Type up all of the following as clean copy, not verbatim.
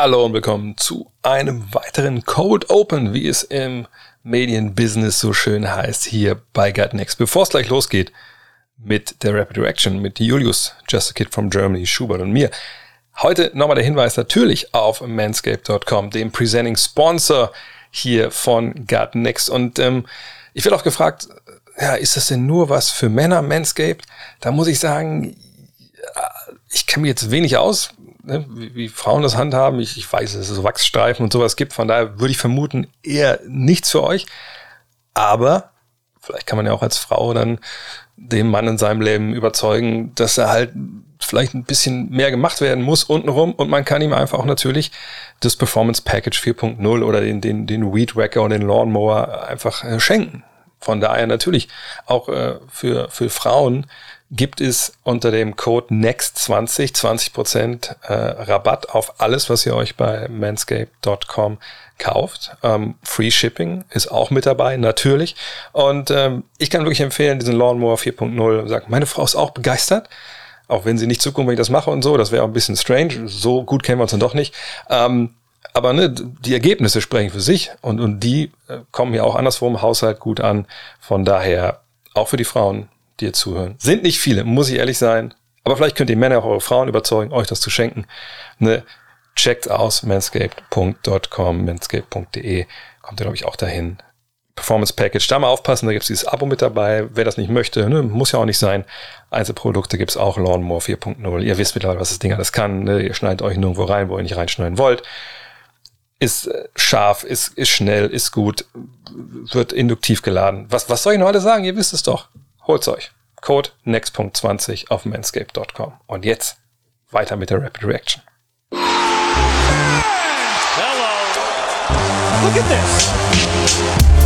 Hallo und willkommen zu einem weiteren Cold Open, wie es im Medienbusiness so schön heißt, hier bei GartNext. Bevor es gleich losgeht mit der Rapid Reaction, mit Julius, Just a Kid from Germany, Schubert und mir, heute nochmal der Hinweis natürlich auf Manscaped.com, dem Presenting Sponsor hier von GartNext. Und ich werde auch gefragt, ja, ist das denn nur was für Männer, Manscaped? Da muss ich sagen, ich kenne mich jetzt wenig aus, wie Frauen das handhaben. Ich weiß, dass es so Wachsstreifen und sowas gibt. Von daher würde ich vermuten, eher nichts für euch. Aber vielleicht kann man ja auch als Frau dann den Mann in seinem Leben überzeugen, dass er halt vielleicht ein bisschen mehr gemacht werden muss untenrum. Und man kann ihm einfach auch natürlich das Performance Package 4.0 oder den Weed Wacker und den Lawnmower einfach schenken. Von daher natürlich auch für Frauen gibt es unter dem Code NEXT20 20% Rabatt auf alles, was ihr euch bei manscaped.com kauft. Free Shipping ist auch mit dabei, natürlich. Und ich kann wirklich empfehlen, diesen Lawnmower 4.0. Sagt, meine Frau ist auch begeistert, auch wenn sie nicht zuguckt, wenn ich das mache und so. Das wäre auch ein bisschen strange. So gut kennen wir uns dann doch nicht. Aber ne, die Ergebnisse sprechen für sich und die kommen ja auch anderswo im Haushalt gut an. Von daher auch für die Frauen, die ihr zuhören. Sind nicht viele, muss ich ehrlich sein. Aber vielleicht könnt ihr Männer auch eure Frauen überzeugen, euch das zu schenken. Ne? Checkt aus, manscaped.com, manscaped.de. Kommt ihr, glaube ich, auch dahin. Performance Package, da mal aufpassen, da gibt es dieses Abo mit dabei. Wer das nicht möchte, ne? Muss ja auch nicht sein. Einzelprodukte gibt es auch, Lawnmower 4.0. Ihr wisst mittlerweile, was das Ding alles kann. Ne? Ihr schneidet euch nirgendwo rein, wo ihr nicht reinschneiden wollt. Ist scharf, ist schnell, ist gut, wird induktiv geladen. Was soll ich noch alles sagen? Ihr wisst es doch. Holt's euch. Code next.20 auf manscaped.com. Und jetzt weiter mit der Rapid Reaction. Hello. Look at this.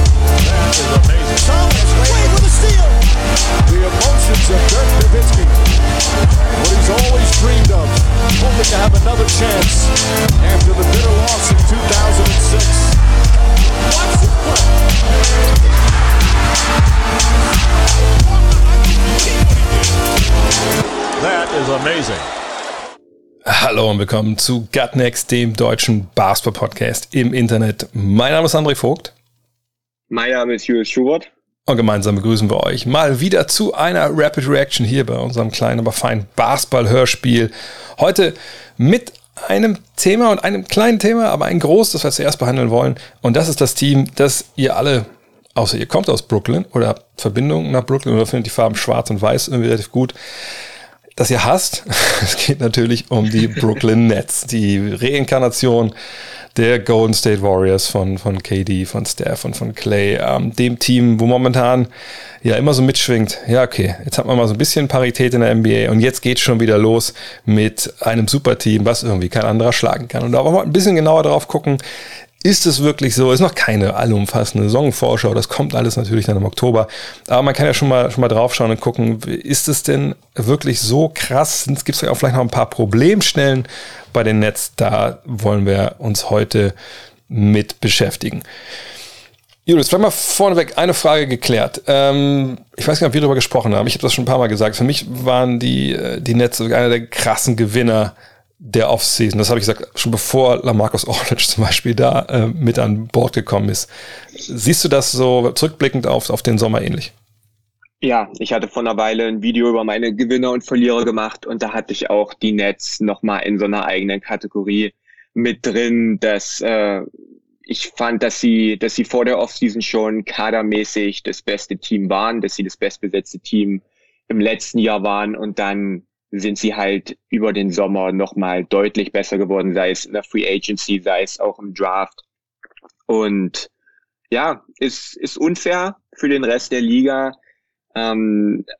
That is amazing. Thomas Wade with a steal. The emotions of Dirk Nowitzki. What he's always dreamed of. Hoping to have another chance after the bitter loss in 2006. Watch the play. That is amazing. Hallo und willkommen zu GutNext, dem deutschen Basketball-Podcast im Internet. Mein Name ist André Vogt. Mein Name ist Julius Schubert. Und gemeinsam begrüßen wir euch mal wieder zu einer Rapid Reaction hier bei unserem kleinen, aber feinen Basketball-Hörspiel. Heute mit einem Thema und einem kleinen Thema, aber ein großes, das wir zuerst behandeln wollen. Und das ist das Team, das ihr alle, außer ihr kommt aus Brooklyn oder habt Verbindungen nach Brooklyn oder findet die Farben schwarz und weiß irgendwie relativ gut, das ihr hasst. Es geht natürlich um die Brooklyn Nets, die Reinkarnation der Golden State Warriors von KD, von Steph und von Clay, dem Team, wo momentan ja immer so mitschwingt. Ja, okay, jetzt hat man mal so ein bisschen Parität in der NBA und jetzt geht's schon wieder los mit einem Superteam, was irgendwie kein anderer schlagen kann. Und da wollen wir ein bisschen genauer drauf gucken. Ist es wirklich so? Ist noch keine allumfassende Saisonvorschau. Das kommt alles natürlich dann im Oktober. Aber man kann ja schon mal draufschauen und gucken, ist es denn wirklich so krass? Es gibt ja auch vielleicht noch ein paar Problemstellen bei den Nets. Da wollen wir uns heute mit beschäftigen. Julius, vielleicht mal vorneweg eine Frage geklärt. Ich weiß gar nicht, ob wir darüber gesprochen haben. Ich habe das schon ein paar Mal gesagt. Für mich waren die Nets einer der krassen Gewinner der Offseason. Das habe ich gesagt, schon bevor LaMarcus Aldridge zum Beispiel da mit an Bord gekommen ist. Siehst du das so zurückblickend auf den Sommer ähnlich? Ja, ich hatte vor einer Weile ein Video über meine Gewinner und Verlierer gemacht und da hatte ich auch die Nets nochmal in so einer eigenen Kategorie mit drin, dass ich fand, dass sie vor der Offseason schon kadermäßig das beste Team waren, dass sie das bestbesetzte Team im letzten Jahr waren und dann sind sie halt über den Sommer nochmal deutlich besser geworden, sei es in der Free Agency, sei es auch im Draft. Und ja, ist unfair für den Rest der Liga,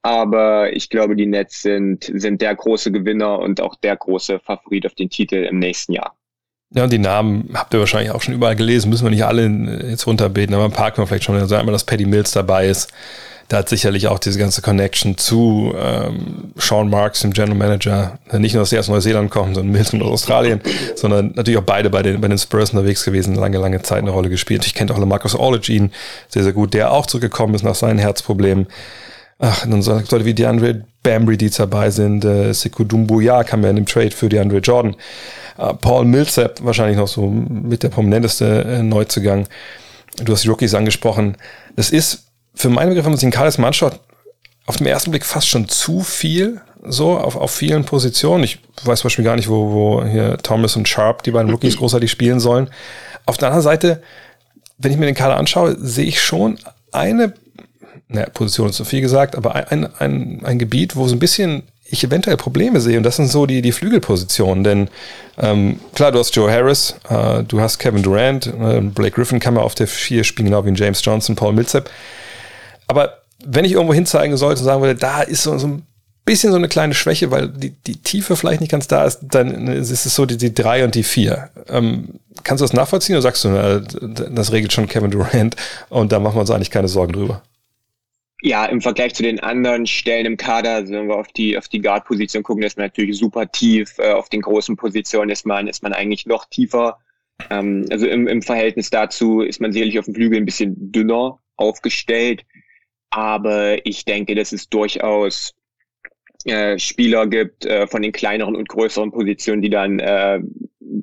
aber ich glaube, die Nets sind der große Gewinner und auch der große Favorit auf den Titel im nächsten Jahr. Ja, und die Namen habt ihr wahrscheinlich auch schon überall gelesen, müssen wir nicht alle jetzt runterbeten, aber ein paar können wir vielleicht schon sagen, dass Patty Mills dabei ist. Da hat sicherlich auch diese ganze Connection zu Sean Marks, dem General Manager, nicht nur, dass er aus Neuseeland kommt, sondern Milton aus Australien, sondern natürlich auch beide bei den Spurs unterwegs gewesen, lange Zeit eine Rolle gespielt. Ich kenne auch LaMarcus Aldridge ihn sehr, sehr gut, der auch zurückgekommen ist nach seinen Herzproblemen. Ach, dann so Leute wie DeAndre' Bembry, die dabei sind, Sekou Doumbouya kam ja in dem Trade für DeAndre Jordan. Paul Millsap wahrscheinlich noch so mit der prominenteste Neuzugang. Du hast die Rookies angesprochen. Das ist für meinen Begriff, wenn man sich den Kader anschaut, auf den ersten Blick fast schon zu viel, so auf vielen Positionen. Ich weiß zum Beispiel gar nicht, wo hier Thomas und Sharp, die beiden Rookies, großartig spielen sollen. Auf der anderen Seite, wenn ich mir den Kader anschaue, sehe ich schon eine, Position ist zu viel gesagt, aber ein Gebiet, wo so ein bisschen ich eventuell Probleme sehe, und das sind so die Flügelpositionen, denn klar, du hast Joe Harris, du hast Kevin Durant, Blake Griffin kann man auf der 4 spielen, genau wie James Johnson, Paul Millsap, aber wenn ich irgendwo hinzeigen sollte und sagen würde, da ist so ein bisschen so eine kleine Schwäche, weil die Tiefe vielleicht nicht ganz da ist, dann ist es so die 3 und die 4. Kannst du das nachvollziehen oder sagst du, das regelt schon Kevin Durant und da machen wir uns eigentlich keine Sorgen drüber? Ja, im Vergleich zu den anderen Stellen im Kader, also wenn wir auf die Guard-Position gucken, ist man natürlich super tief. Auf den großen Positionen ist man eigentlich noch tiefer. Also im Verhältnis dazu ist man sicherlich auf dem Flügel ein bisschen dünner aufgestellt. Aber ich denke, dass es durchaus Spieler gibt von den kleineren und größeren Positionen, die dann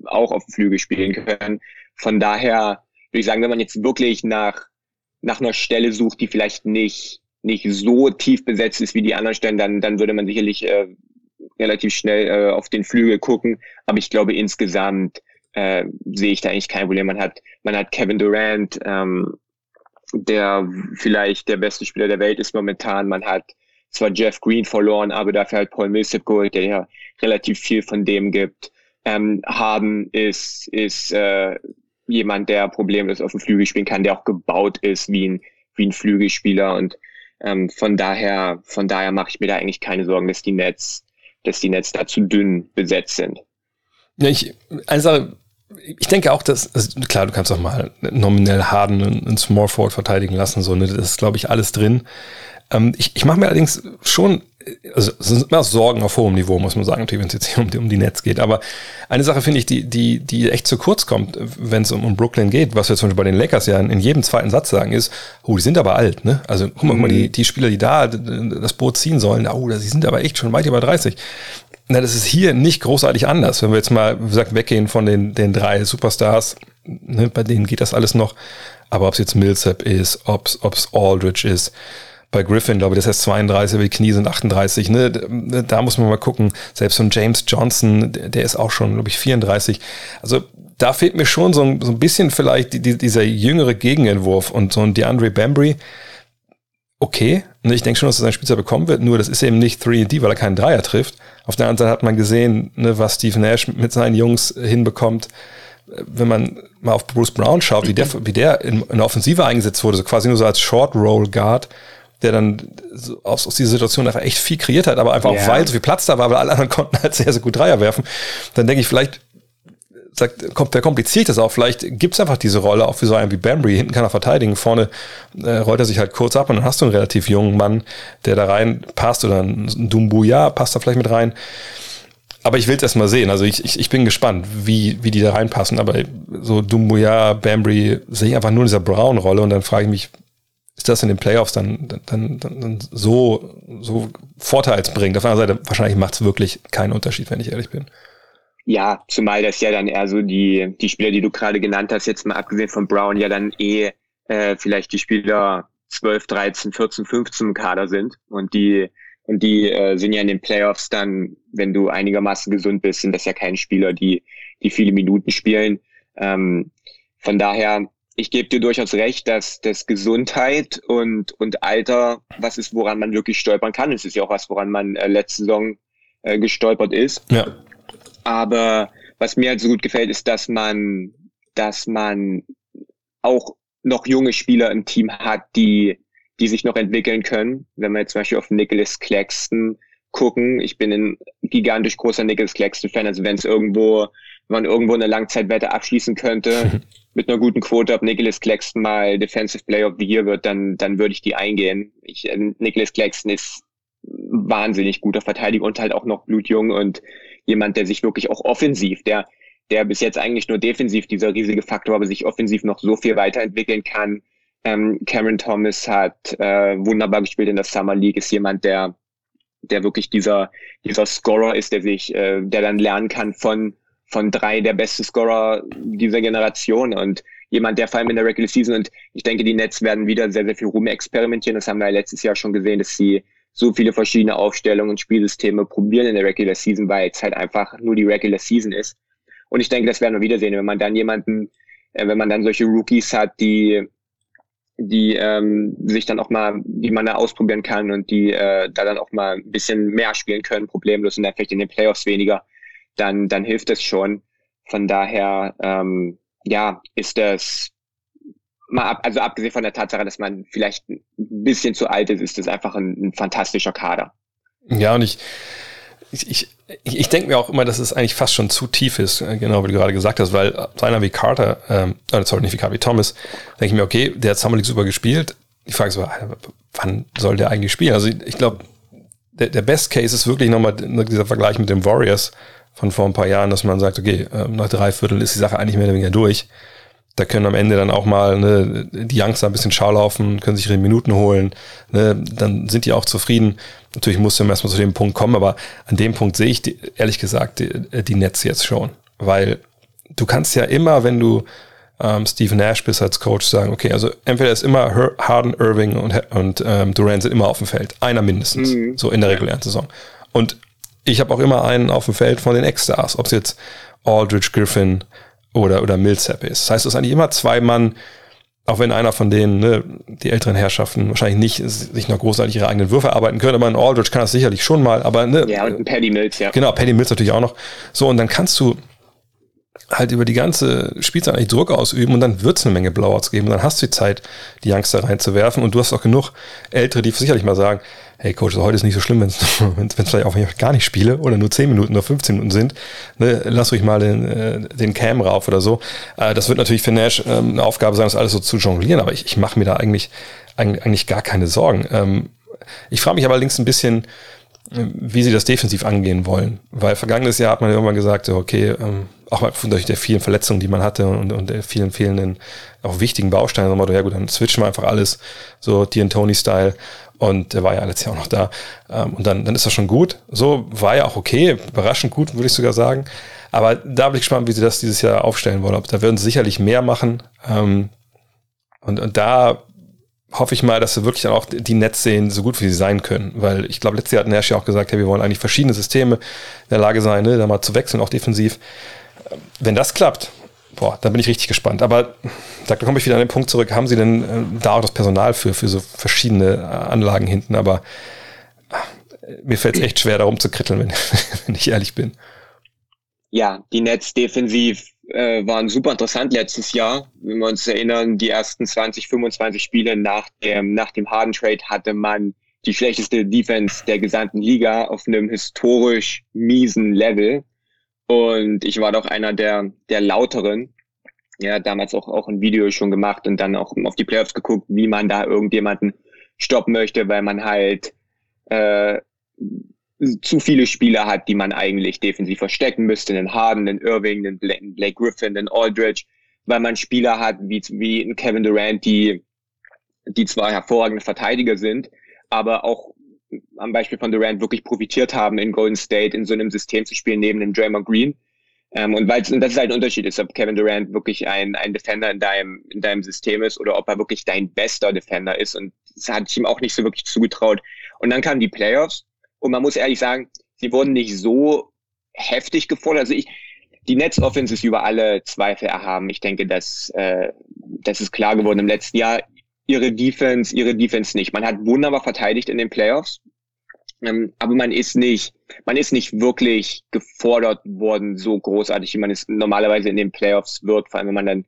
auch auf dem Flügel spielen können. Von daher würde ich sagen, wenn man jetzt wirklich nach einer Stelle sucht, die vielleicht nicht so tief besetzt ist wie die anderen Stellen, dann würde man sicherlich relativ schnell auf den Flügel gucken. Aber ich glaube, insgesamt sehe ich da eigentlich kein Problem. Man hat Kevin Durant, der vielleicht der beste Spieler der Welt ist momentan. Man hat zwar Jeff Green verloren, aber dafür halt Paul Millsap geholt, der ja relativ viel von dem gibt. Harden ist jemand, der problemlos auf dem Flügel spielen kann, der auch gebaut ist wie ein Flügelspieler, und von daher mache ich mir da eigentlich keine Sorgen, dass die Nets da zu dünn besetzt sind. Ja, ich denke auch, dass, also klar, du kannst auch mal nominell Harden in Small Forward verteidigen lassen, so, ne, das ist, glaube ich, alles drin. Ich mache mir allerdings schon, also es sind immer Sorgen auf hohem Niveau, muss man sagen, natürlich, wenn es jetzt hier um die Nets geht, aber eine Sache finde ich, die echt zu kurz kommt, wenn es um Brooklyn geht, was wir zum Beispiel bei den Lakers ja in jedem zweiten Satz sagen, ist, die sind aber alt, ne? Also guck mal, die Spieler, die da das Boot ziehen sollen, die sind aber echt schon weit über 30. Na, das ist hier nicht großartig anders. Wenn wir jetzt mal, wie gesagt, weggehen von den 3 Superstars, ne, bei denen geht das alles noch. Aber ob es jetzt Millsap ist, ob's Aldridge ist, bei Griffin, glaube ich, das heißt 32, aber die Knie sind 38. Ne, da muss man mal gucken. Selbst so ein James Johnson, der ist auch schon, glaube ich, 34. Also da fehlt mir schon so ein bisschen vielleicht dieser jüngere Gegenentwurf, und so ein DeAndre' Bembry. Okay, und ich denke schon, dass er seine Spielzeit bekommen wird, nur das ist eben nicht 3D, weil er keinen Dreier trifft. Auf der anderen Seite hat man gesehen, ne, was Steve Nash mit seinen Jungs hinbekommt. Wenn man mal auf Bruce Brown schaut, wie der in der Offensive eingesetzt wurde, so quasi nur so als Short-Roll-Guard, der dann so aus dieser Situation einfach echt viel kreiert hat, aber einfach auch, weil so viel Platz da war, weil alle anderen konnten halt sehr, sehr gut Dreier werfen. Dann denke ich, vielleicht verkompliziert das auch. Vielleicht gibt es einfach diese Rolle auch für so einen wie Bembry. Hinten kann er verteidigen, vorne rollt er sich halt kurz ab, und dann hast du einen relativ jungen Mann, der da rein passt, oder ein Doumbouya passt da vielleicht mit rein. Aber ich will es erst mal sehen. Also ich bin gespannt, wie die da reinpassen. Aber so Doumbouya, Bembry sehe ich einfach nur in dieser Brown-Rolle, und dann frage ich mich, ist das in den Playoffs dann so vorteilsbringend? Auf der anderen Seite, wahrscheinlich macht es wirklich keinen Unterschied, wenn ich ehrlich bin. Ja, zumal das ja dann eher so die Spieler, die du gerade genannt hast, jetzt mal abgesehen von Brown, ja dann vielleicht die Spieler 12, 13, 14, 15 im Kader sind. Und die sind ja in den Playoffs dann, wenn du einigermaßen gesund bist, sind das ja keine Spieler, die viele Minuten spielen. Von daher, ich gebe dir durchaus recht, dass Gesundheit und Alter was ist, woran man wirklich stolpern kann. Es ist ja auch was, woran man letzte Saison gestolpert ist. Ja. Aber was mir halt so gut gefällt, ist, dass man auch noch junge Spieler im Team hat, die sich noch entwickeln können. Wenn wir jetzt zum Beispiel auf Nicolas Claxton gucken, ich bin ein gigantisch großer Nicolas Claxton-Fan, also wenn man irgendwo eine Langzeitwette abschließen könnte, mit einer guten Quote, ob Nicolas Claxton mal Defensive Player of the Year wird, dann würde ich die eingehen. Nicolas Claxton ist wahnsinnig guter Verteidiger und halt auch noch blutjung und jemand, der sich wirklich auch offensiv, der bis jetzt eigentlich nur defensiv dieser riesige Faktor, aber sich offensiv noch so viel weiterentwickeln kann. Cameron Thomas hat wunderbar gespielt in der Summer League, ist jemand, der wirklich dieser Scorer ist, der dann lernen kann von von drei der beste Scorer dieser Generation und jemand, der vor allem in der Regular Season, und ich denke, die Nets werden wieder sehr, sehr viel rumexperimentieren. Das haben wir ja letztes Jahr schon gesehen, dass sie so viele verschiedene Aufstellungen und Spielsysteme probieren in der Regular Season, weil es halt einfach nur die Regular Season ist. Und ich denke, das werden wir wiedersehen. Wenn man dann solche Rookies hat, die sich dann auch mal, die man da ausprobieren kann und die da dann auch mal ein bisschen mehr spielen können, problemlos, und dann vielleicht in den Playoffs weniger, dann hilft das schon. Von daher, ist das mal abgesehen von der Tatsache, dass man vielleicht ein bisschen zu alt ist, ist das einfach ein fantastischer Kader. Ja, und ich denke mir auch immer, dass es eigentlich fast schon zu tief ist, genau wie du gerade gesagt hast, weil einer wie Thomas, denke ich mir, okay, der hat Summer League super gespielt. Die Frage ist aber, wann soll der eigentlich spielen? Also ich glaube, der Best Case ist wirklich nochmal dieser Vergleich mit den Warriors von vor ein paar Jahren, dass man sagt, okay, nach 3/4 ist die Sache eigentlich mehr oder weniger durch. Da können am Ende dann auch mal die Youngster ein bisschen Schau laufen, können sich ihre Minuten holen, dann sind die auch zufrieden. Natürlich musst du erstmal zu dem Punkt kommen, aber an dem Punkt sehe ich die Nets jetzt schon. Weil du kannst ja immer, wenn du Steve Nash bist als Coach, sagen, okay, also entweder ist immer Harden, Irving und Durant sind immer auf dem Feld. Einer mindestens, so in der regulären Saison. Und ich habe auch immer einen auf dem Feld von den Ex-Stars, ob es jetzt Aldridge, Griffin oder Millsap ist. Das heißt, es ist eigentlich immer zwei Mann, auch wenn einer von denen, die älteren Herrschaften, wahrscheinlich nicht sich noch großartig ihre eigenen Würfe arbeiten können, aber ein Aldridge kann das sicherlich schon mal, aber ja, und ein Patty Mills, ja. Genau, Patty Mills natürlich auch noch. So, und dann kannst du halt über die ganze Spielzeit eigentlich Druck ausüben und dann wird es eine Menge Blowouts geben und dann hast du die Zeit, die Youngster reinzuwerfen und du hast auch genug Ältere, die sicherlich mal sagen, hey Coach, heute ist nicht so schlimm, wenn es vielleicht auch, wenn ich gar nicht spiele oder nur 10 Minuten oder 15 Minuten sind, lass ruhig mal den Cam rauf oder so. Das wird natürlich für Nash eine Aufgabe sein, das alles so zu jonglieren, aber ich mache mir da eigentlich gar keine Sorgen. Ich frage mich aber allerdings ein bisschen, wie sie das defensiv angehen wollen, weil vergangenes Jahr hat man ja irgendwann gesagt, okay, auch durch der vielen Verletzungen, die man hatte und der vielen fehlenden, auch wichtigen Bausteine, sagen wir, ja gut, dann switchen wir einfach alles, so D'Antoni-Style. Und der war ja letztes Jahr auch noch da. Und dann ist das schon gut. So war ja auch okay, überraschend gut, würde ich sogar sagen. Aber da bin ich gespannt, wie sie das dieses Jahr aufstellen wollen. Da werden sie sicherlich mehr machen. Und da hoffe ich mal, dass wir wirklich dann auch die Nets sehen, so gut wie sie sein können. Weil ich glaube, letztes Jahr hat Nash ja auch gesagt, hey, wir wollen eigentlich verschiedene Systeme in der Lage sein, da mal zu wechseln, auch defensiv. Wenn das klappt, dann bin ich richtig gespannt. Aber da komme ich wieder an den Punkt zurück. Haben Sie denn da auch das Personal für so verschiedene Anlagen hinten? Aber mir fällt es echt schwer, darum zu kritteln, wenn ich ehrlich bin. Ja, die Nets defensiv waren super interessant letztes Jahr. Wenn wir uns erinnern, die ersten 20, 25 Spiele nach dem Harden-Trade hatte man die schlechteste Defense der gesamten Liga auf einem historisch miesen Level. Und ich war doch einer der Lauteren, ja, damals auch ein Video schon gemacht und dann auch auf die Playoffs geguckt, wie man da irgendjemanden stoppen möchte, weil man halt zu viele Spieler hat, die man eigentlich defensiv verstecken müsste, den Harden, den Irving, den Blake Griffin, den Aldridge, weil man Spieler hat wie Kevin Durant, die zwar hervorragende Verteidiger sind, aber auch am Beispiel von Durant wirklich profitiert haben, in Golden State in so einem System zu spielen, neben dem Draymond Green. Und das ist halt ein Unterschied, ist, ob Kevin Durant wirklich ein Defender in deinem System ist oder ob er wirklich dein bester Defender ist. Und das hatte ich ihm auch nicht so wirklich zugetraut. Und dann kamen die Playoffs und man muss ehrlich sagen, sie wurden nicht so heftig gefordert. Also die Nets-Offense ist über alle Zweifel erhaben. Ich denke, das ist klar geworden im letzten Jahr. Ihre Defense nicht. Man hat wunderbar verteidigt in den Playoffs, aber man ist nicht wirklich gefordert worden, so großartig, wie man es normalerweise in den Playoffs wird, vor allem wenn man dann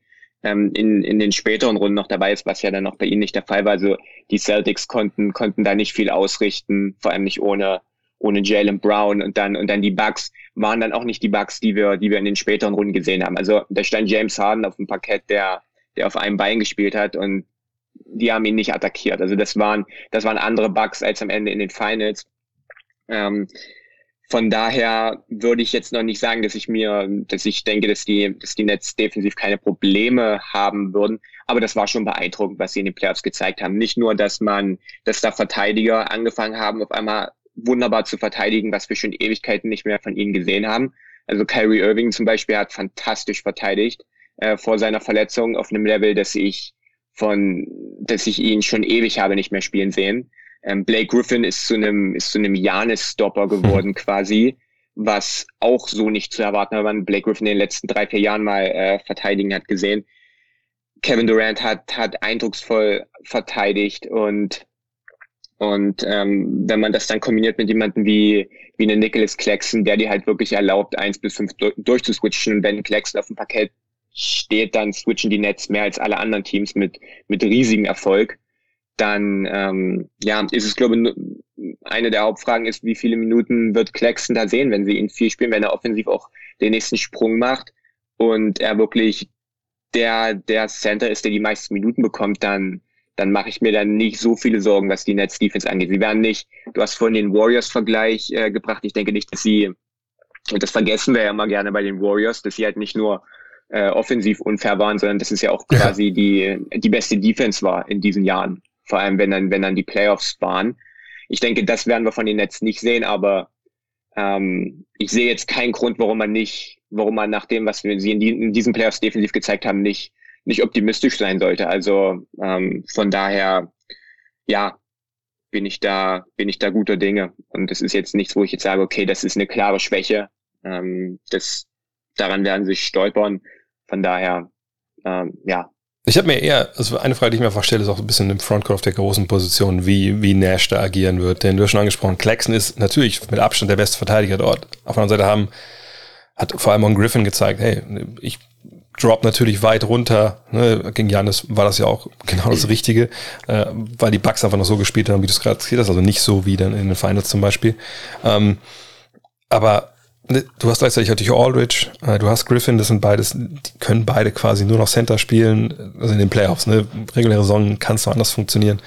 in den späteren Runden noch dabei ist, was ja dann auch bei ihnen nicht der Fall war. Also die Celtics konnten da nicht viel ausrichten, vor allem nicht ohne Jaylen Brown, und dann die Bucks waren dann auch nicht die Bucks, die wir in den späteren Runden gesehen haben. Also da stand James Harden auf dem Parkett, der auf einem Bein gespielt hat, und die haben ihn nicht attackiert. Also das waren andere Bucks als am Ende in den Finals. Von daher würde ich jetzt noch nicht sagen, dass ich denke, dass die Nets defensiv keine Probleme haben würden. Aber das war schon beeindruckend, was sie in den Playoffs gezeigt haben. Nicht nur, dass da Verteidiger angefangen haben, auf einmal wunderbar zu verteidigen, was wir schon Ewigkeiten nicht mehr von ihnen gesehen haben, Also Kyrie Irving zum Beispiel hat fantastisch verteidigt vor seiner Verletzung auf einem Level, dass ich ihn schon ewig habe nicht mehr spielen sehen. Blake Griffin ist zu einem Giannis-Stopper geworden quasi, was auch so nicht zu erwarten war, man Blake Griffin in den letzten 3-4 Jahren mal verteidigen hat gesehen. Kevin Durant hat eindrucksvoll verteidigt und wenn man das dann kombiniert mit jemandem wie eine Nicolas Claxton, der dir halt wirklich erlaubt, 1-5 durchzuswitchen, und wenn Claxton auf dem Parkett steht, dann switchen die Nets mehr als alle anderen Teams mit riesigem Erfolg. Dann ist es, glaube ich, eine der Hauptfragen ist, wie viele Minuten wird Claxton da sehen, wenn sie ihn viel spielen, wenn er offensiv auch den nächsten Sprung macht und er wirklich der Center ist, der die meisten Minuten bekommt, dann mache ich mir dann nicht so viele Sorgen, was die Nets Defense angeht. Sie werden nicht, du hast vorhin den Warriors-Vergleich gebracht, ich denke nicht, dass sie, und das vergessen wir ja immer gerne bei den Warriors, dass sie halt nicht nur offensiv unfair waren, sondern dass es ja auch quasi die beste Defense war in diesen Jahren. Vor allem, wenn dann die Playoffs waren. Ich denke, das werden wir von den Nets nicht sehen, aber ich sehe jetzt keinen Grund, warum man nach dem, was wir in diesen Playoffs defensiv gezeigt haben, nicht optimistisch sein sollte. Also von daher, ja, bin ich da guter Dinge. Und das ist jetzt nichts, wo ich jetzt sage, okay, das ist eine klare Schwäche. Daran werden sie stolpern. Von daher, ja. Ich habe mir eher, also eine Frage, die ich mir einfach stelle, ist auch ein bisschen im Frontcourt auf der großen Position, wie Nash da agieren wird. Denn du hast schon angesprochen, Claxton ist natürlich mit Abstand der beste Verteidiger dort. Auf der anderen Seite hat vor allem auch Griffin gezeigt, hey, ich drop natürlich weit runter. Ne? Gegen Giannis war das ja auch genau das Richtige, weil die Bucks einfach noch so gespielt haben, wie du es gerade erzählt hast. Also nicht so wie dann in den Finals zum Beispiel. Aber du hast gleichzeitig natürlich Aldridge, du hast Griffin, das sind beides, die können beide quasi nur noch Center spielen, also in den Playoffs, ne? Reguläre Saison kann es noch anders funktionieren.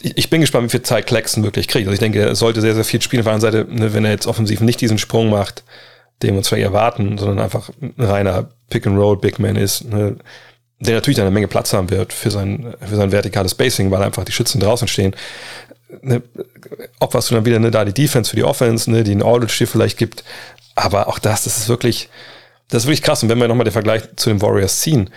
Ich bin gespannt, wie viel Zeit Claxton wirklich kriegt. Also ich denke, er sollte sehr, sehr viel spielen. Auf der anderen Seite, ne, wenn er jetzt offensiv nicht diesen Sprung macht, den wir uns vielleicht erwarten, sondern einfach ein reiner Pick-and-Roll-Big-Man ist, ne, der natürlich dann eine Menge Platz haben wird für sein vertikales Spacing, weil einfach die Schützen draußen stehen. Ne, opferst du dann wieder da die Defense für die Offense, ne, die einen Aldridge dir vielleicht gibt, aber auch das ist wirklich krass. Und wenn wir nochmal den Vergleich zu den Warriors ziehen,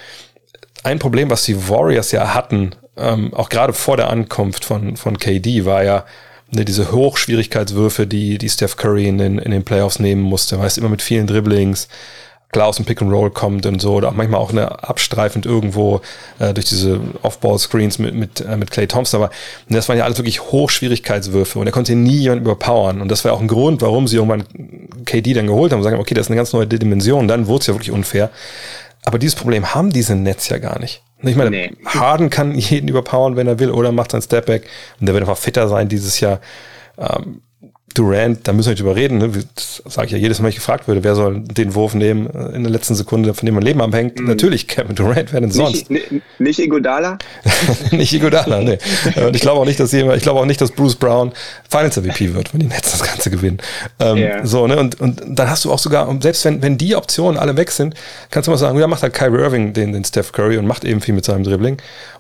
ein Problem, was die Warriors ja hatten, auch gerade vor der Ankunft von KD, war ja, ne, diese Hochschwierigkeitswürfe, die Steph Curry in den Playoffs nehmen musste, weißt, immer mit vielen Dribblings, klar aus dem Pick-and-Roll kommt und so, oder auch manchmal auch abstreifend irgendwo durch diese Off-Ball-Screens mit Clay Thompson, aber das waren ja alles wirklich Hochschwierigkeitswürfe und er konnte nie jemanden überpowern und das war ja auch ein Grund, warum sie irgendwann KD dann geholt haben und sagen, okay, das ist eine ganz neue Dimension, dann wurde es ja wirklich unfair, aber dieses Problem haben diese Nets ja gar nicht. Ich meine, nee. Harden kann jeden überpowern, wenn er will, oder macht seinen Stepback und der wird einfach fitter sein dieses Jahr. Durant, da müssen wir nicht drüber reden, ne? Das sage ich ja jedes Mal, wenn ich gefragt würde, wer soll den Wurf nehmen in der letzten Sekunde, von dem mein Leben abhängt? Natürlich Kevin Durant, wer denn sonst? Nicht Iguodala? Nicht Iguodala, ne. Und ich glaube auch nicht, dass Bruce Brown Finals MVP wird, wenn die Nets das Ganze gewinnen. Yeah. So, ne, und dann hast du auch sogar, selbst wenn die Optionen alle weg sind, kannst du mal sagen, ja, macht halt Kyrie Irving den Steph Curry und macht eben viel mit seinem Dribbling.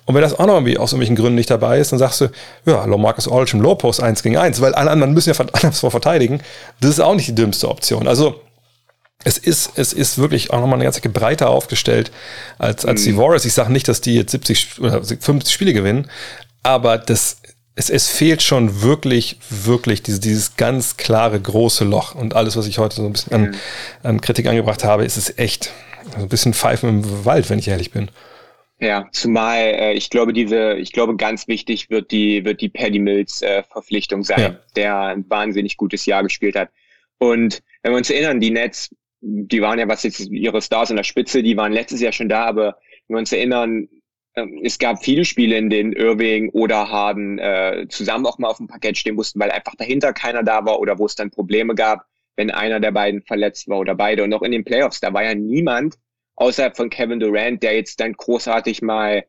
Und wenn das auch noch irgendwie aus irgendwelchen Gründen nicht dabei ist, dann sagst du, ja, LaMarcus Aldridge im Lowpost 1 gegen 1, weil alle anderen müssen ja anderswo verteidigen. Das ist auch nicht die dümmste Option. Also es ist wirklich auch nochmal eine ganze Ecke breiter aufgestellt als die Warriors. Ich sage nicht, dass die jetzt 70 oder 50 Spiele gewinnen, aber es fehlt schon wirklich, wirklich dieses ganz klare große Loch. Und alles, was ich heute so ein bisschen an Kritik angebracht habe, ist es echt so ein bisschen Pfeifen im Wald, wenn ich ehrlich bin. Ja, zumal ich glaube ganz wichtig wird die Patty Mills Verpflichtung sein, ja, der ein wahnsinnig gutes Jahr gespielt hat. Und wenn wir uns erinnern, die Nets, die waren ja, was jetzt ihre Stars an der Spitze, die waren letztes Jahr schon da, aber wenn wir uns erinnern, es gab viele Spiele, in denen Irving oder Harden zusammen auch mal auf dem Parkett stehen mussten, weil einfach dahinter keiner da war oder wo es dann Probleme gab, wenn einer der beiden verletzt war oder beide. Und auch in den Playoffs, da war ja niemand außerhalb von Kevin Durant, der jetzt dann großartig mal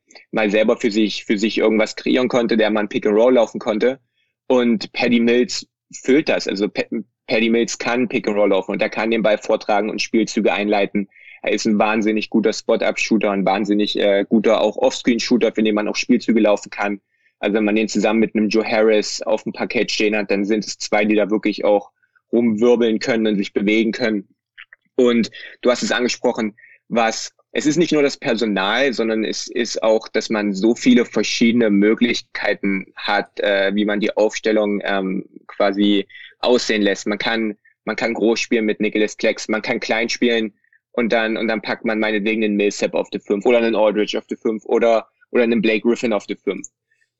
selber für sich irgendwas kreieren konnte, der mal ein Pick-and-Roll laufen konnte. Und Patty Mills füllt das. Also Patty Mills kann Pick-and-Roll laufen und er kann den Ball vortragen und Spielzüge einleiten. Er ist ein wahnsinnig guter Spot-Up-Shooter, ein wahnsinnig guter auch Off-Screen-Shooter, für den man auch Spielzüge laufen kann. Also wenn man den zusammen mit einem Joe Harris auf dem Parkett stehen hat, dann sind es zwei, die da wirklich auch rumwirbeln können und sich bewegen können. Und du hast es angesprochen, es ist nicht nur das Personal, sondern es ist auch, dass man so viele verschiedene Möglichkeiten hat, wie man die Aufstellung quasi aussehen lässt. Man kann groß spielen mit Nicolas Claxton, man kann klein spielen und dann packt man meinetwegen einen Millsap auf die 5 oder einen Aldridge auf die 5 oder einen Blake Griffin auf die 5.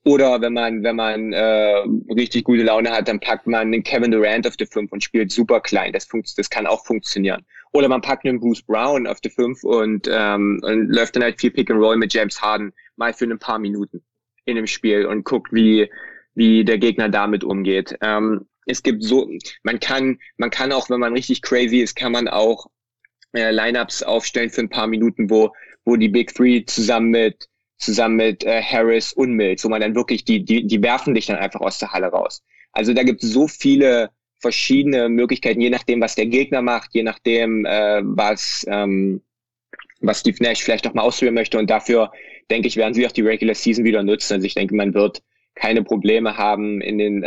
Oder wenn man richtig gute Laune hat, dann packt man einen Kevin Durant auf die 5 und spielt super klein. Das kann auch funktionieren. Oder man packt einen Bruce Brown auf die 5 und läuft dann halt viel Pick and Roll mit James Harden mal für ein paar Minuten in dem Spiel und guckt, wie der Gegner damit umgeht. Es gibt so, man kann auch, wenn man richtig crazy ist, kann man auch Lineups aufstellen für ein paar Minuten, wo die Big Three zusammen mit Harris und Mills, wo man dann wirklich, die werfen dich dann einfach aus der Halle raus. Also da gibt es so viele verschiedene Möglichkeiten, je nachdem, was der Gegner macht, je nachdem, was Steve Nash vielleicht noch mal ausführen möchte. Und dafür, denke ich, werden sie auch die Regular Season wieder nutzen. Also ich denke, man wird keine Probleme haben, in den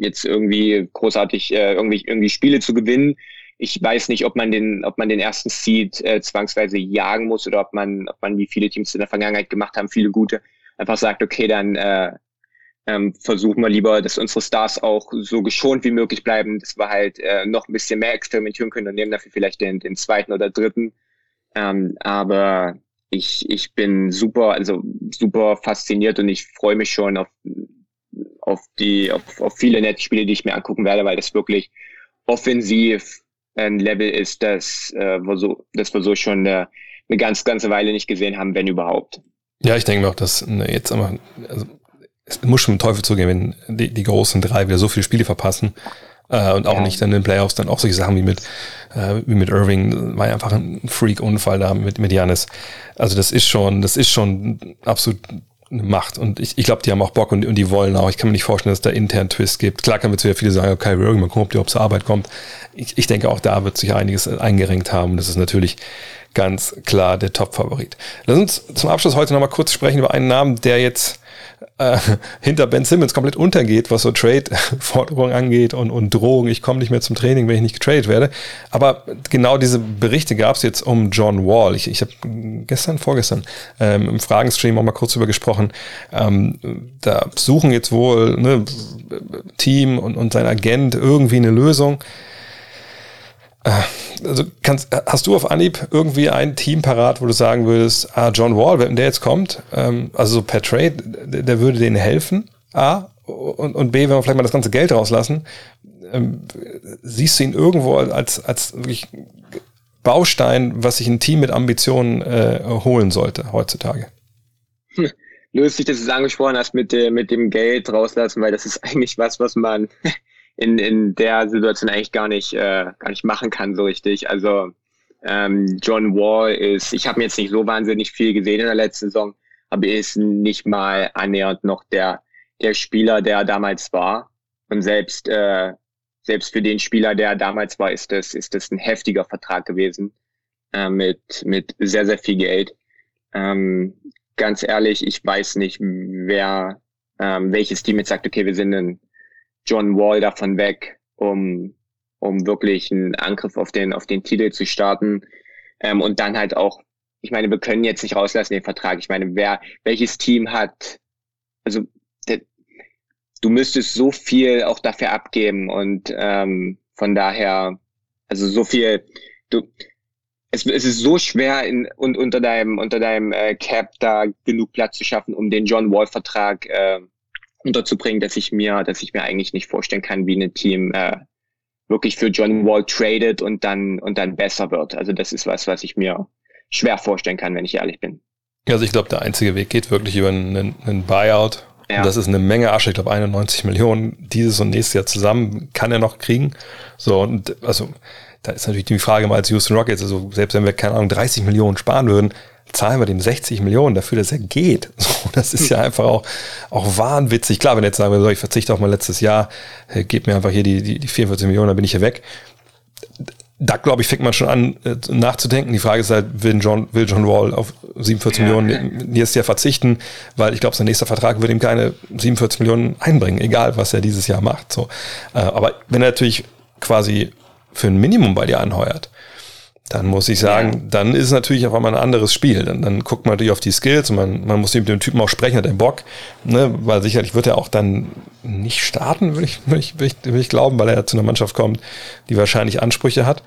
jetzt irgendwie großartig irgendwie Spiele zu gewinnen. Ich weiß nicht, ob man den ersten Seed zwangsweise jagen muss oder ob man wie viele Teams in der Vergangenheit gemacht haben, viele gute, einfach sagt, okay, dann versuchen wir lieber, dass unsere Stars auch so geschont wie möglich bleiben, dass wir halt noch ein bisschen mehr experimentieren können und nehmen dafür vielleicht den zweiten oder dritten. Aber ich bin super fasziniert und ich freue mich schon auf viele nette Spiele, die ich mir angucken werde, weil das wirklich offensiv ein Level ist, das wir so schon eine ganze Weile nicht gesehen haben, wenn überhaupt. Ja, ich denke mir auch, dass jetzt einmal, also es muss schon mit Teufel zugehen, wenn die großen drei wieder so viele Spiele verpassen und auch nicht dann in den Playoffs, dann auch solche Sachen wie mit Irving, war ja einfach ein Freak-Unfall da mit Giannis. Also das ist schon absolut eine Macht und ich glaube, die haben auch Bock und die wollen auch. Ich kann mir nicht vorstellen, dass es da intern Twist gibt. Klar kann mir wieder viele sagen, okay, Kyrie Irving, mal gucken, ob die zur Arbeit kommt. Ich denke, auch da wird sich einiges eingerenkt haben. Das ist natürlich ganz klar der Top-Favorit. Lass uns zum Abschluss heute nochmal kurz sprechen über einen Namen, der jetzt hinter Ben Simmons komplett untergeht, was so Trade-Forderungen angeht und Drohungen. Ich komme nicht mehr zum Training, wenn ich nicht getradet werde. Aber genau diese Berichte gab es jetzt um John Wall. Ich habe vorgestern im Fragenstream auch mal kurz drüber gesprochen. Da suchen jetzt wohl Team und sein Agent irgendwie eine Lösung. Also hast du auf Anhieb irgendwie ein Team parat, wo du sagen würdest, John Wall, wenn der jetzt kommt, also so per Trade, der würde denen helfen, A, und B, wenn wir vielleicht mal das ganze Geld rauslassen, siehst du ihn irgendwo als wirklich Baustein, was sich ein Team mit Ambitionen holen sollte heutzutage? Lustig, dass du es angesprochen hast mit dem Geld rauslassen, weil das ist eigentlich was man in der Situation eigentlich gar nicht machen kann so richtig. Also John Wall ist, ich habe jetzt nicht so wahnsinnig viel gesehen in der letzten Saison, aber er ist nicht mal annähernd noch der Spieler, der er damals war. Und selbst für den Spieler, der er damals war, ist das ein heftiger Vertrag gewesen mit sehr, sehr viel Geld. Ganz ehrlich, ich weiß nicht, wer welches Team jetzt sagt, okay, wir sind ein John Wall davon weg, um wirklich einen Angriff auf den Titel zu starten. Und dann halt auch, ich meine, wir können jetzt nicht rauslassen den Vertrag. Ich meine, welches Team hat, also du müsstest so viel auch dafür abgeben und von daher, also so viel, es ist so schwer unter deinem Cap da genug Platz zu schaffen, um den John Wall Vertrag unterzubringen, dass ich mir eigentlich nicht vorstellen kann, wie ein Team wirklich für John Wall tradet und dann besser wird. Also das ist was ich mir schwer vorstellen kann, wenn ich ehrlich bin. Also ich glaube, der einzige Weg geht wirklich über einen Buyout. Ja. Und das ist eine Menge Asche. Ich glaube, 91 Millionen dieses und nächstes Jahr zusammen kann er noch kriegen. So, und also da ist natürlich die Frage mal als Houston Rockets, also selbst wenn wir, keine Ahnung, 30 Millionen sparen würden, zahlen wir dem 60 Millionen dafür, dass er geht. So, das ist ja einfach auch wahnwitzig. Klar, wenn jetzt sagen wir, ich verzichte auf mein letztes Jahr, gebt mir einfach hier die 44 Millionen, dann bin ich hier weg. Da, glaube ich, fängt man schon an nachzudenken. Die Frage ist halt, will John Wall auf 47 Millionen nächstes Jahr verzichten? Weil ich glaube, sein nächster Vertrag wird ihm keine 47 Millionen einbringen, egal was er dieses Jahr macht. So. Aber wenn er natürlich quasi für ein Minimum bei dir anheuert, Dann muss ich sagen, dann ist es natürlich auf einmal ein anderes Spiel. Dann guckt man natürlich auf die Skills und man muss mit dem Typen auch sprechen, hat er Bock, ne? Weil sicherlich wird er auch dann nicht starten, würde ich glauben, weil er zu einer Mannschaft kommt, die wahrscheinlich Ansprüche hat.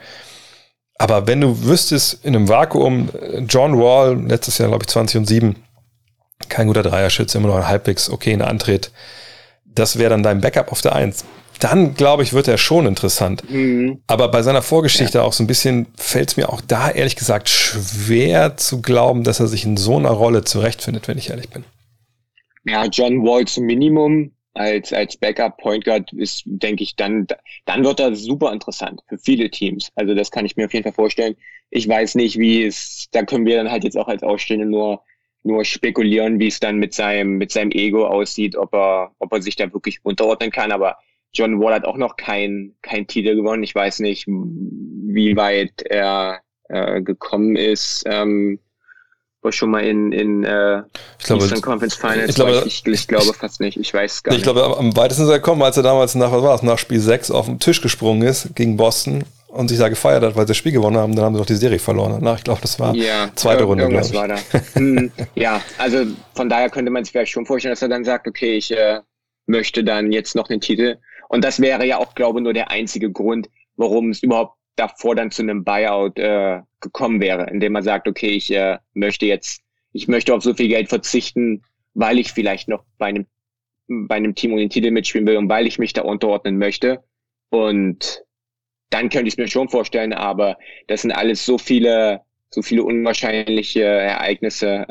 Aber wenn du wüsstest, in einem Vakuum, John Wall, letztes Jahr, glaube ich, 20 und 7, kein guter Dreierschütze, immer noch ein halbwegs okayer Antritt, das wäre dann dein Backup auf der 1. Dann, glaube ich, wird er schon interessant. Mhm. Aber bei seiner Vorgeschichte auch so ein bisschen fällt es mir auch da, ehrlich gesagt, schwer zu glauben, dass er sich in so einer Rolle zurechtfindet, wenn ich ehrlich bin. Ja, John Wall zum Minimum als Backup-Point Guard ist, denke ich, dann wird er super interessant für viele Teams. Also das kann ich mir auf jeden Fall vorstellen. Ich weiß nicht, da können wir dann halt jetzt auch als Ausstehende nur spekulieren, wie es dann mit seinem Ego aussieht, ob er sich da wirklich unterordnen kann. Aber John Wall hat auch noch kein Titel gewonnen. Ich weiß nicht, wie weit er gekommen ist. War schon mal in Eastern Conference Finals. Ich glaube fast nicht. Ich weiß gar nicht. Ich glaube, am weitesten ist er gekommen, als er damals nach Spiel 6 auf den Tisch gesprungen ist gegen Boston und sich da gefeiert hat, weil sie das Spiel gewonnen haben. Dann haben sie doch die Serie verloren. Danach, ich glaube, das war zweite Runde. Irgendwas war da. Ja, also von daher könnte man sich vielleicht schon vorstellen, dass er dann sagt, okay, ich möchte dann jetzt noch den Titel. Und das wäre ja auch, glaube ich, nur der einzige Grund, warum es überhaupt davor dann zu einem Buyout gekommen wäre, indem man sagt, okay, ich möchte auf so viel Geld verzichten, weil ich vielleicht noch bei einem Team um den Titel mitspielen will und weil ich mich da unterordnen möchte. Und dann könnte ich es mir schon vorstellen, aber das sind alles so viele unwahrscheinliche Ereignisse.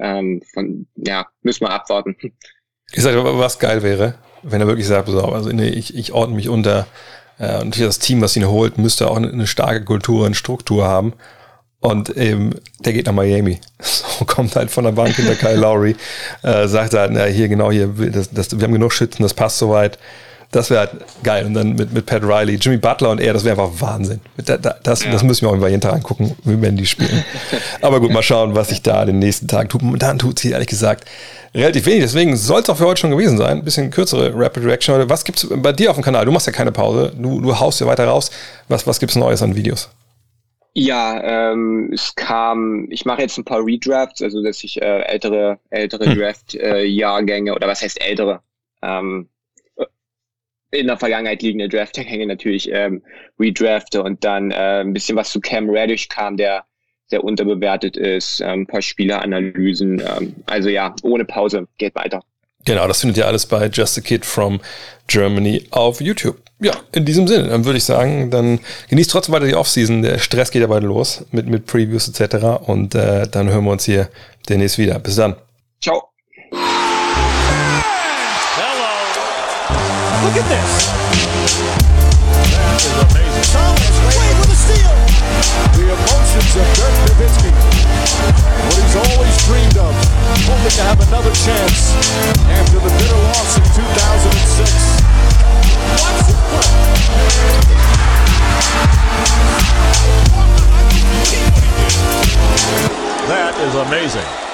Müssen wir abwarten. Ich sage, was geil wäre, wenn er wirklich sagt, ich ordne mich unter. Und das Team, was ihn holt, müsste auch eine starke Kultur und Struktur haben. Und der geht nach Miami. So, kommt halt von der Bank hinter Kyle Lowry, sagt halt, wir haben genug Schützen, das passt soweit. Das wäre halt geil. Und dann mit Pat Riley, Jimmy Butler und er, das wäre einfach Wahnsinn. Das müssen wir auch jeden Tag angucken, wenn die spielen. Aber gut, mal schauen, was sich da den nächsten Tag tut. Und dann tut sie ehrlich gesagt relativ wenig, deswegen soll es auch für heute schon gewesen sein. Ein bisschen kürzere Rapid Reaction heute. Was gibt's bei dir auf dem Kanal? Du machst ja keine Pause, du haust ja weiter raus. Was gibt's Neues an Videos? Ja, ich mache jetzt ein paar Redrafts, also dass ich ältere Draft-Jahrgänge oder was heißt ältere? In der Vergangenheit liegende Draft-Jahrgänge natürlich redrafte und dann ein bisschen was zu Cam Reddish kam, der unterbewertet ist, ein paar Spieleranalysen, ohne Pause, geht weiter. Genau, das findet ihr alles bei Just a Kid from Germany auf YouTube. Ja, in diesem Sinne, dann würde ich sagen, dann genießt trotzdem weiter die Offseason, der Stress geht ja bald los mit Previews etc. und dann hören wir uns hier demnächst wieder. Bis dann. Ciao. Hello. Look at this. That is amazing. Thomas, Wade with a steal. The emotions of Dirk Nowitzki, what he's always dreamed of, hoping to have another chance after the bitter loss in 2006. Watch his play. That is amazing.